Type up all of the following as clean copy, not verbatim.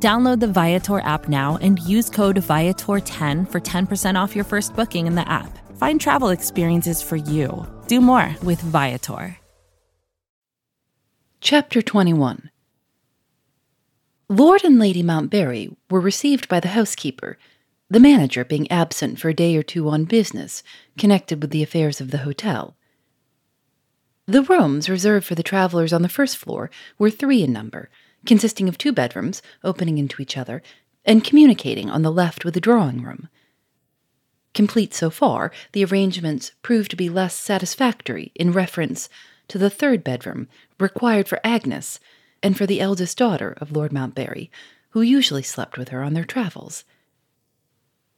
Download the Viator app now and use code Viator10 for 10% off your first booking in the app. Find travel experiences for you. Do more with Viator. Chapter 21. Lord and Lady Montbarry were received by the housekeeper, the manager being absent for a day or two on business connected with the affairs of the hotel. The rooms reserved for the travelers on the first floor were 3 in number, consisting of 2 bedrooms opening into each other and communicating on the left with a drawing room. Complete so far, the arrangements proved to be less satisfactory in reference to the 3rd bedroom required for Agnes and for the eldest daughter of Lord Montbarry, who usually slept with her on their travels.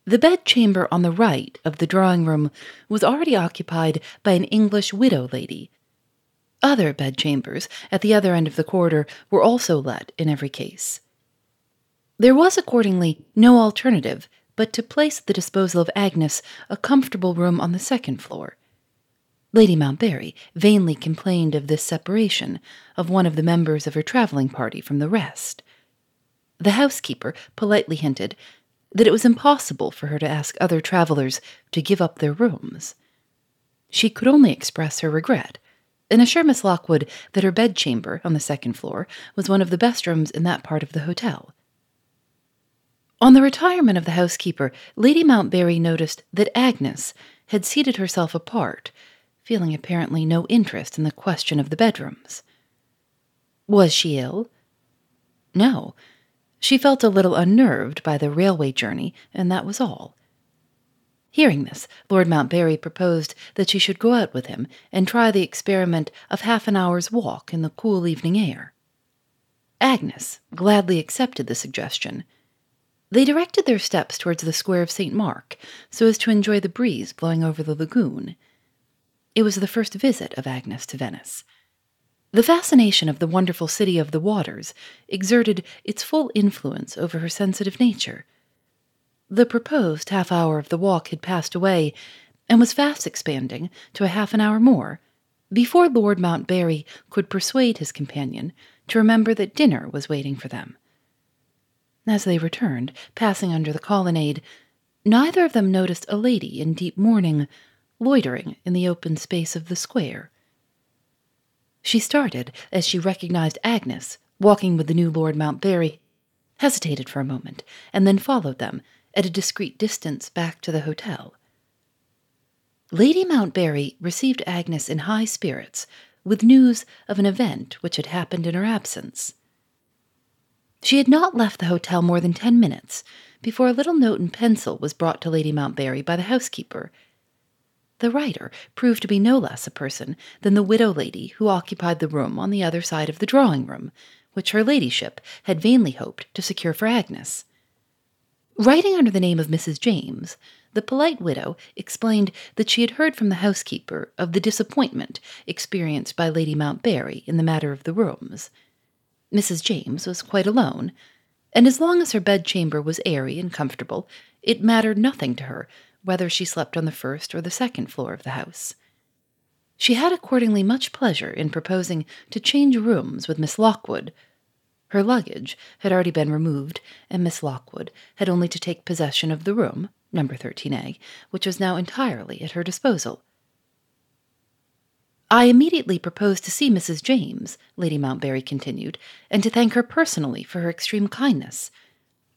The bedchamber on the right of the drawing room was already occupied by an English widow lady. Other bedchambers at the other end of the corridor were also let in every case. There was accordingly no alternative but to place at the disposal of Agnes a comfortable room on the 2nd floor. Lady Montbarry vainly complained of this separation of one of the members of her travelling party from the rest. The housekeeper politely hinted that it was impossible for her to ask other travellers to give up their rooms. She could only express her regret, and assure Miss Lockwood that her bedchamber on the 2nd floor was one of the best rooms in that part of the hotel. On the retirement of the housekeeper, Lady Montbarry noticed that Agnes had seated herself apart, feeling apparently no interest in the question of the bedrooms. Was she ill? No. She felt a little unnerved by the railway journey, and that was all. Hearing this, Lord Montbarry proposed that she should go out with him and try the experiment of half an hour's walk in the cool evening air. Agnes gladly accepted the suggestion. They directed their steps towards the square of St. Mark, so as to enjoy the breeze blowing over the lagoon. It was the first visit of Agnes to Venice. The fascination of the wonderful city of the waters exerted its full influence over her sensitive nature. The proposed half hour of the walk had passed away, and was fast expanding to a half an hour more, before Lord Montbarry could persuade his companion to remember that dinner was waiting for them. As they returned, passing under the colonnade, neither of them noticed a lady in deep mourning loitering in the open space of the square. She started as she recognized Agnes, walking with the new Lord Montbarry, hesitated for a moment, and then followed them, at a discreet distance back to the hotel. Lady Montbarry received Agnes in high spirits, with news of an event which had happened in her absence. She had not left the hotel more than 10 minutes before a little note in pencil was brought to Lady Montbarry by the housekeeper. The writer proved to be no less a person than the widow lady who occupied the room on the other side of the drawing-room, which her ladyship had vainly hoped to secure for Agnes. Writing under the name of Mrs. James, the polite widow explained that she had heard from the housekeeper of the disappointment experienced by Lady Montbarry in the matter of the rooms. Mrs. James was quite alone, and as long as her bedchamber was airy and comfortable, it mattered nothing to her whether she slept on the 1st or the 2nd floor of the house. She had accordingly much pleasure in proposing to change rooms with Miss Lockwood. Her luggage had already been removed, and Miss Lockwood had only to take possession of the room, number 13A, which was now entirely at her disposal. I immediately proposed to see Mrs. James, Lady Montbarry continued, and to thank her personally for her extreme kindness,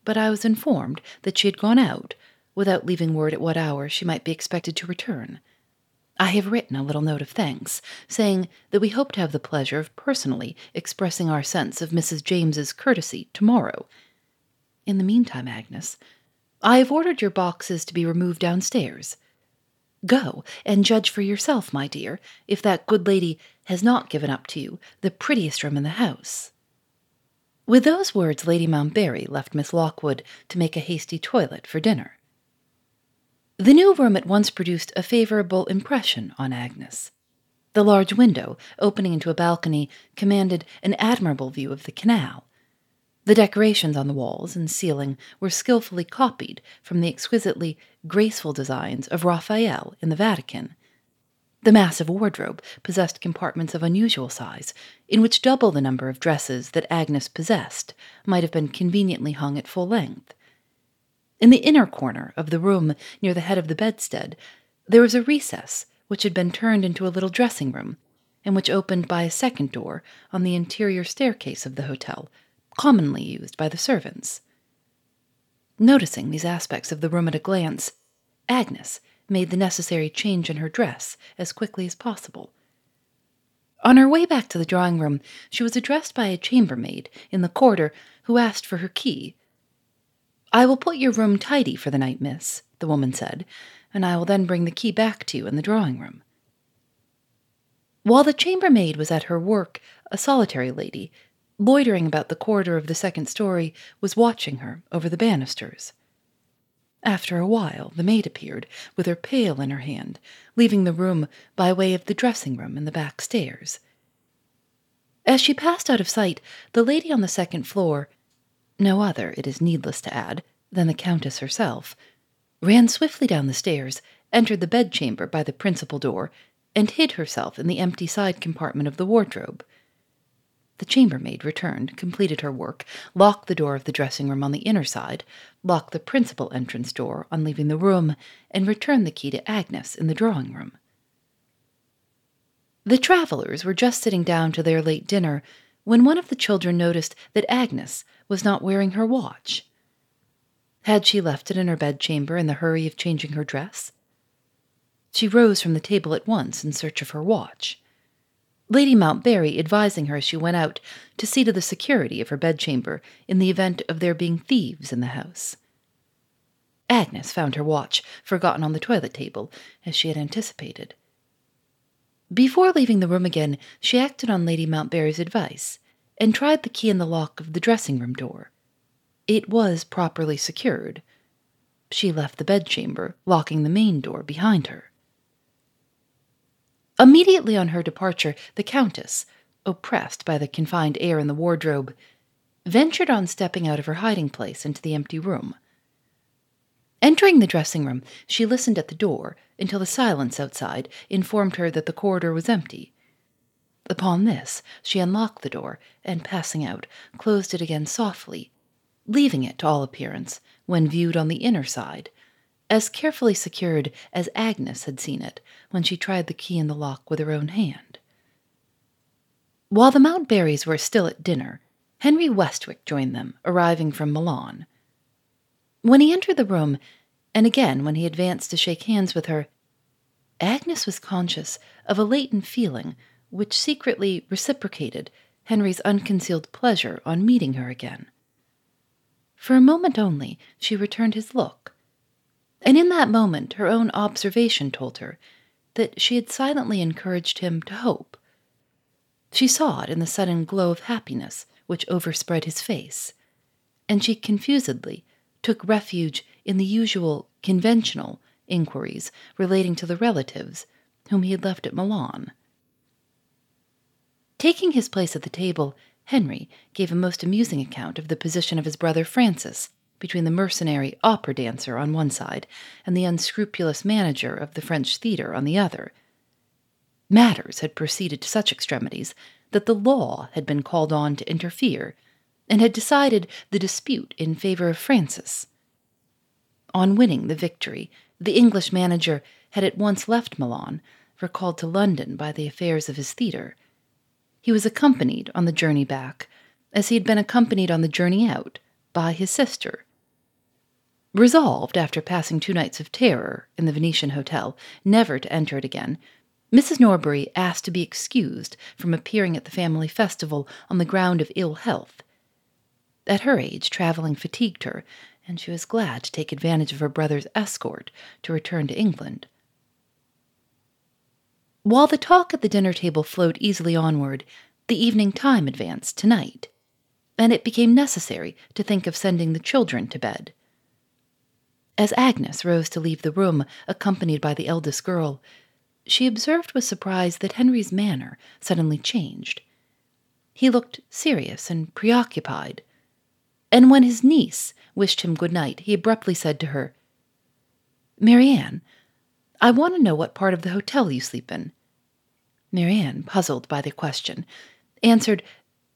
but I was informed that she had gone out, without leaving word at what hour she might be expected to return. I have written a little note of thanks, saying that we hope to have the pleasure of personally expressing our sense of Mrs. James's courtesy tomorrow. In the meantime, Agnes, I have ordered your boxes to be removed downstairs. Go and judge for yourself, my dear, if that good lady has not given up to you the prettiest room in the house. With those words, Lady Montbarry left Miss Lockwood to make a hasty toilet for dinner. The new room at once produced a favorable impression on Agnes. The large window, opening into a balcony, commanded an admirable view of the canal. The decorations on the walls and ceiling were skillfully copied from the exquisitely graceful designs of Raphael in the Vatican. The massive wardrobe possessed compartments of unusual size, in which double the number of dresses that Agnes possessed might have been conveniently hung at full length. In the inner corner of the room, near the head of the bedstead, there was a recess which had been turned into a little dressing-room, and which opened by a second door on the interior staircase of the hotel, commonly used by the servants. Noticing these aspects of the room at a glance, Agnes made the necessary change in her dress as quickly as possible. On her way back to the drawing-room, she was addressed by a chambermaid in the corridor who asked for her key. "I will put your room tidy for the night, miss," the woman said, "and I will then bring the key back to you in the drawing-room." While the chambermaid was at her work, a solitary lady, loitering about the corridor of the second story, was watching her over the banisters. After a while, the maid appeared, with her pail in her hand, leaving the room by way of the dressing-room and the back stairs. As she passed out of sight, the lady on the second floor, no other, it is needless to add, than the Countess herself, ran swiftly down the stairs, entered the bedchamber by the principal door, and hid herself in the empty side compartment of the wardrobe. The chambermaid returned, completed her work, locked the door of the dressing-room on the inner side, locked the principal entrance door on leaving the room, and returned the key to Agnes in the drawing-room. The travellers were just sitting down to their late dinner when one of the children noticed that Agnes was not wearing her watch. Had she left it in her bedchamber in the hurry of changing her dress? She rose from the table at once in search of her watch, Lady Montbarry advising her as she went out to see to the security of her bedchamber in the event of there being thieves in the house. Agnes found her watch, forgotten on the toilet table, as she had anticipated. Before leaving the room again, she acted on Lady Montbarry's advice, and tried the key in the lock of the dressing-room door. It was properly secured. She left the bedchamber, locking the main door behind her. Immediately on her departure, the Countess, oppressed by the confined air in the wardrobe, ventured on stepping out of her hiding-place into the empty room. Entering the dressing-room, she listened at the door until the silence outside informed her that the corridor was empty. Upon this, she unlocked the door and, passing out, closed it again softly, leaving it to all appearance, when viewed on the inner side, as carefully secured as Agnes had seen it when she tried the key in the lock with her own hand. While the Montbarrys were still at dinner, Henry Westwick joined them, arriving from Milan. When he entered the room, and again when he advanced to shake hands with her, Agnes was conscious of a latent feeling which secretly reciprocated Henry's unconcealed pleasure on meeting her again. For a moment only she returned his look, and in that moment her own observation told her that she had silently encouraged him to hope. She saw it in the sudden glow of happiness which overspread his face, and she confusedly took refuge in the usual conventional inquiries relating to the relatives whom he had left at Milan. Taking his place at the table, Henry gave a most amusing account of the position of his brother Francis, between the mercenary opera dancer on one side and the unscrupulous manager of the French theatre on the other. Matters had proceeded to such extremities that the law had been called on to interfere and had decided the dispute in favor of Francis. On winning the victory, the English manager had at once left Milan, recalled to London by the affairs of his theatre. He was accompanied on the journey back, as he had been accompanied on the journey out, by his sister. Resolved, after passing 2 nights of terror in the Venetian hotel, never to enter it again, Mrs. Norbury asked to be excused from appearing at the family festival on the ground of ill health. At her age, travelling fatigued her, and she was glad to take advantage of her brother's escort to return to England. While the talk at the dinner-table flowed easily onward, the evening time advanced to night, and it became necessary to think of sending the children to bed. As Agnes rose to leave the room, accompanied by the eldest girl, she observed with surprise that Henry's manner suddenly changed. He looked serious and preoccupied, and when his niece wished him good night, he abruptly said to her, "Marianne, I want to know what part of the hotel you sleep in." Marianne, puzzled by the question, answered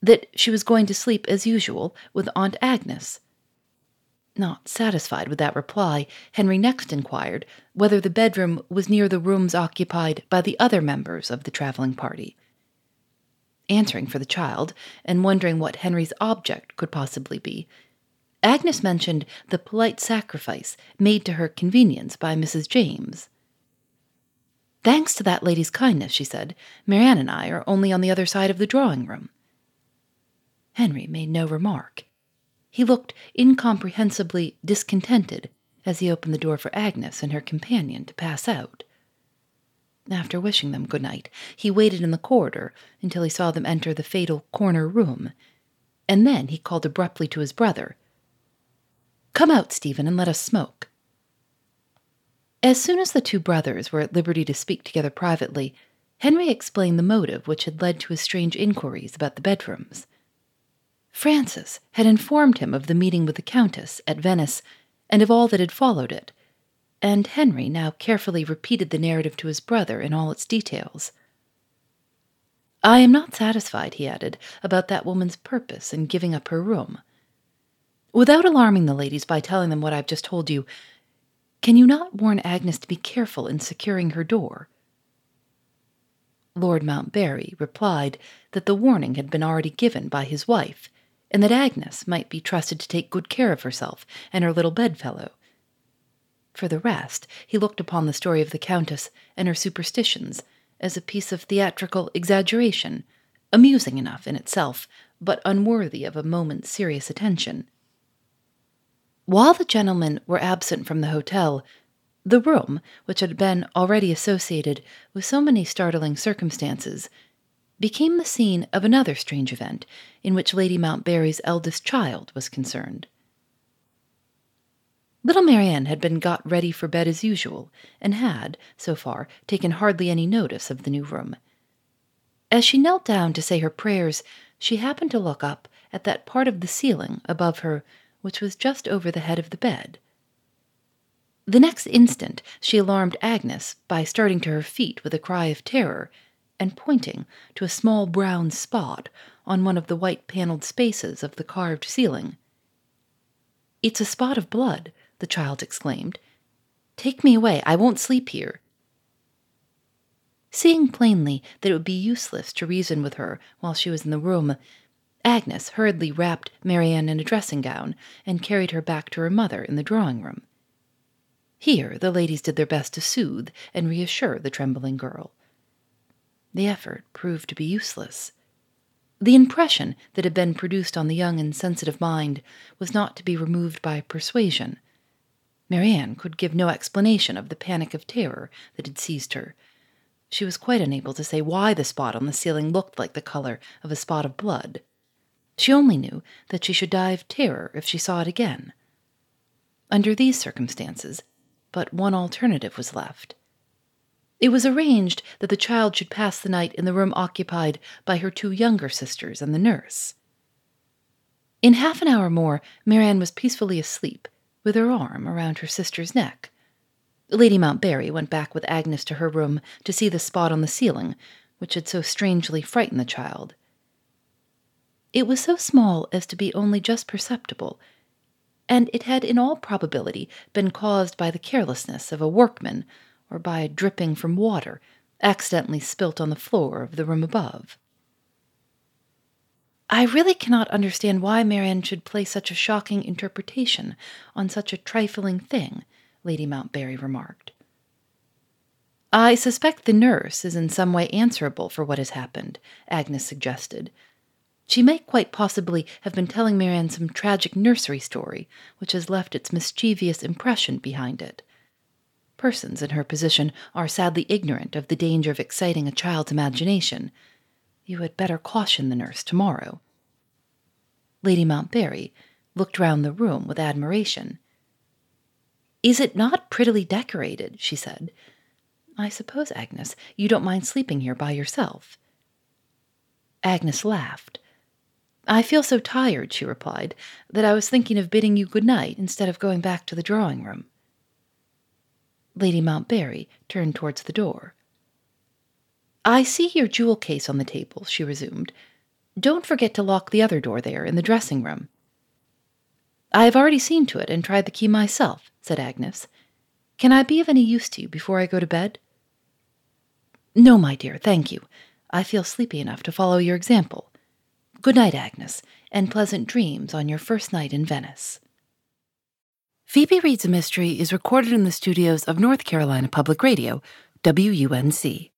that she was going to sleep as usual with Aunt Agnes. Not satisfied with that reply, Henry next inquired whether the bedroom was near the rooms occupied by the other members of the traveling party. Answering for the child, and wondering what Henry's object could possibly be, Agnes mentioned the polite sacrifice made to her convenience by Mrs. James. "Thanks to that lady's kindness," she said, "Marianne and I are only on the other side of the drawing-room." Henry made no remark. He looked incomprehensibly discontented as he opened the door for Agnes and her companion to pass out. After wishing them good night, he waited in the corridor until he saw them enter the fatal corner room, and then he called abruptly to his brother, "Come out, Stephen, and let us smoke." As soon as the two brothers were at liberty to speak together privately, Henry explained the motive which had led to his strange inquiries about the bedrooms. Francis had informed him of the meeting with the Countess at Venice and of all that had followed it, and Henry now carefully repeated the narrative to his brother in all its details. "I am not satisfied," he added, "about that woman's purpose in giving up her room. Without alarming the ladies by telling them what I have just told you, can you not warn Agnes to be careful in securing her door?" Lord Montbarry replied that the warning had been already given by his wife, and that Agnes might be trusted to take good care of herself and her little bedfellow. For the rest, he looked upon the story of the Countess and her superstitions as a piece of theatrical exaggeration, amusing enough in itself, but unworthy of a moment's serious attention. While the gentlemen were absent from the hotel, the room, which had been already associated with so many startling circumstances, became the scene of another strange event in which Lady Mountbarry's eldest child was concerned. Little Marianne had been got ready for bed as usual, and had, so far, taken hardly any notice of the new room. As she knelt down to say her prayers, she happened to look up at that part of the ceiling above her which was just over the head of the bed. The next instant she alarmed Agnes by starting to her feet with a cry of terror, and pointing to a small brown spot on one of the white-paneled spaces of the carved ceiling. "It's a spot of blood," the child exclaimed. "Take me away. I won't sleep here." Seeing plainly that it would be useless to reason with her while she was in the room, Agnes hurriedly wrapped Marianne in a dressing-gown and carried her back to her mother in the drawing-room. Here the ladies did their best to soothe and reassure the trembling girl. The effort proved to be useless. The impression that had been produced on the young and sensitive mind was not to be removed by persuasion. Marianne could give no explanation of the panic of terror that had seized her. She was quite unable to say why the spot on the ceiling looked like the color of a spot of blood. She only knew that she should die of terror if she saw it again. Under these circumstances, but one alternative was left. It was arranged that the child should pass the night in the room occupied by her two younger sisters and the nurse. In half an hour more, Marianne was peacefully asleep, with her arm around her sister's neck. Lady Montbarry went back with Agnes to her room to see the spot on the ceiling, which had so strangely frightened the child. It was so small as to be only just perceptible, and it had in all probability been caused by the carelessness of a workman, or by a dripping from water accidentally spilt on the floor of the room above. I really cannot understand why Marianne should place such a shocking interpretation on such a trifling thing, Lady Mountbarry remarked. I suspect the nurse is in some way answerable for what has happened, Agnes suggested. She may quite possibly have been telling Marianne some tragic nursery story which has left its mischievous impression behind it. Persons in her position are sadly ignorant of the danger of exciting a child's imagination. You had better caution the nurse tomorrow. Lady Montbarry looked round the room with admiration. "Is it not prettily decorated?" she said. "I suppose, Agnes, you don't mind sleeping here by yourself." Agnes laughed. "I feel so tired," she replied, "that I was thinking of bidding you good night instead of going back to the drawing-room." Lady Montbarry turned towards the door. "I see your jewel case on the table," she resumed. "Don't forget to lock the other door there in the dressing-room." "I have already seen to it and tried the key myself," said Agnes. "Can I be of any use to you before I go to bed?" "No, my dear, thank you. I feel sleepy enough to follow your example. Good night, Agnes, and pleasant dreams on your first night in Venice." Phoebe Reads a Mystery is recorded in the studios of North Carolina Public Radio, WUNC.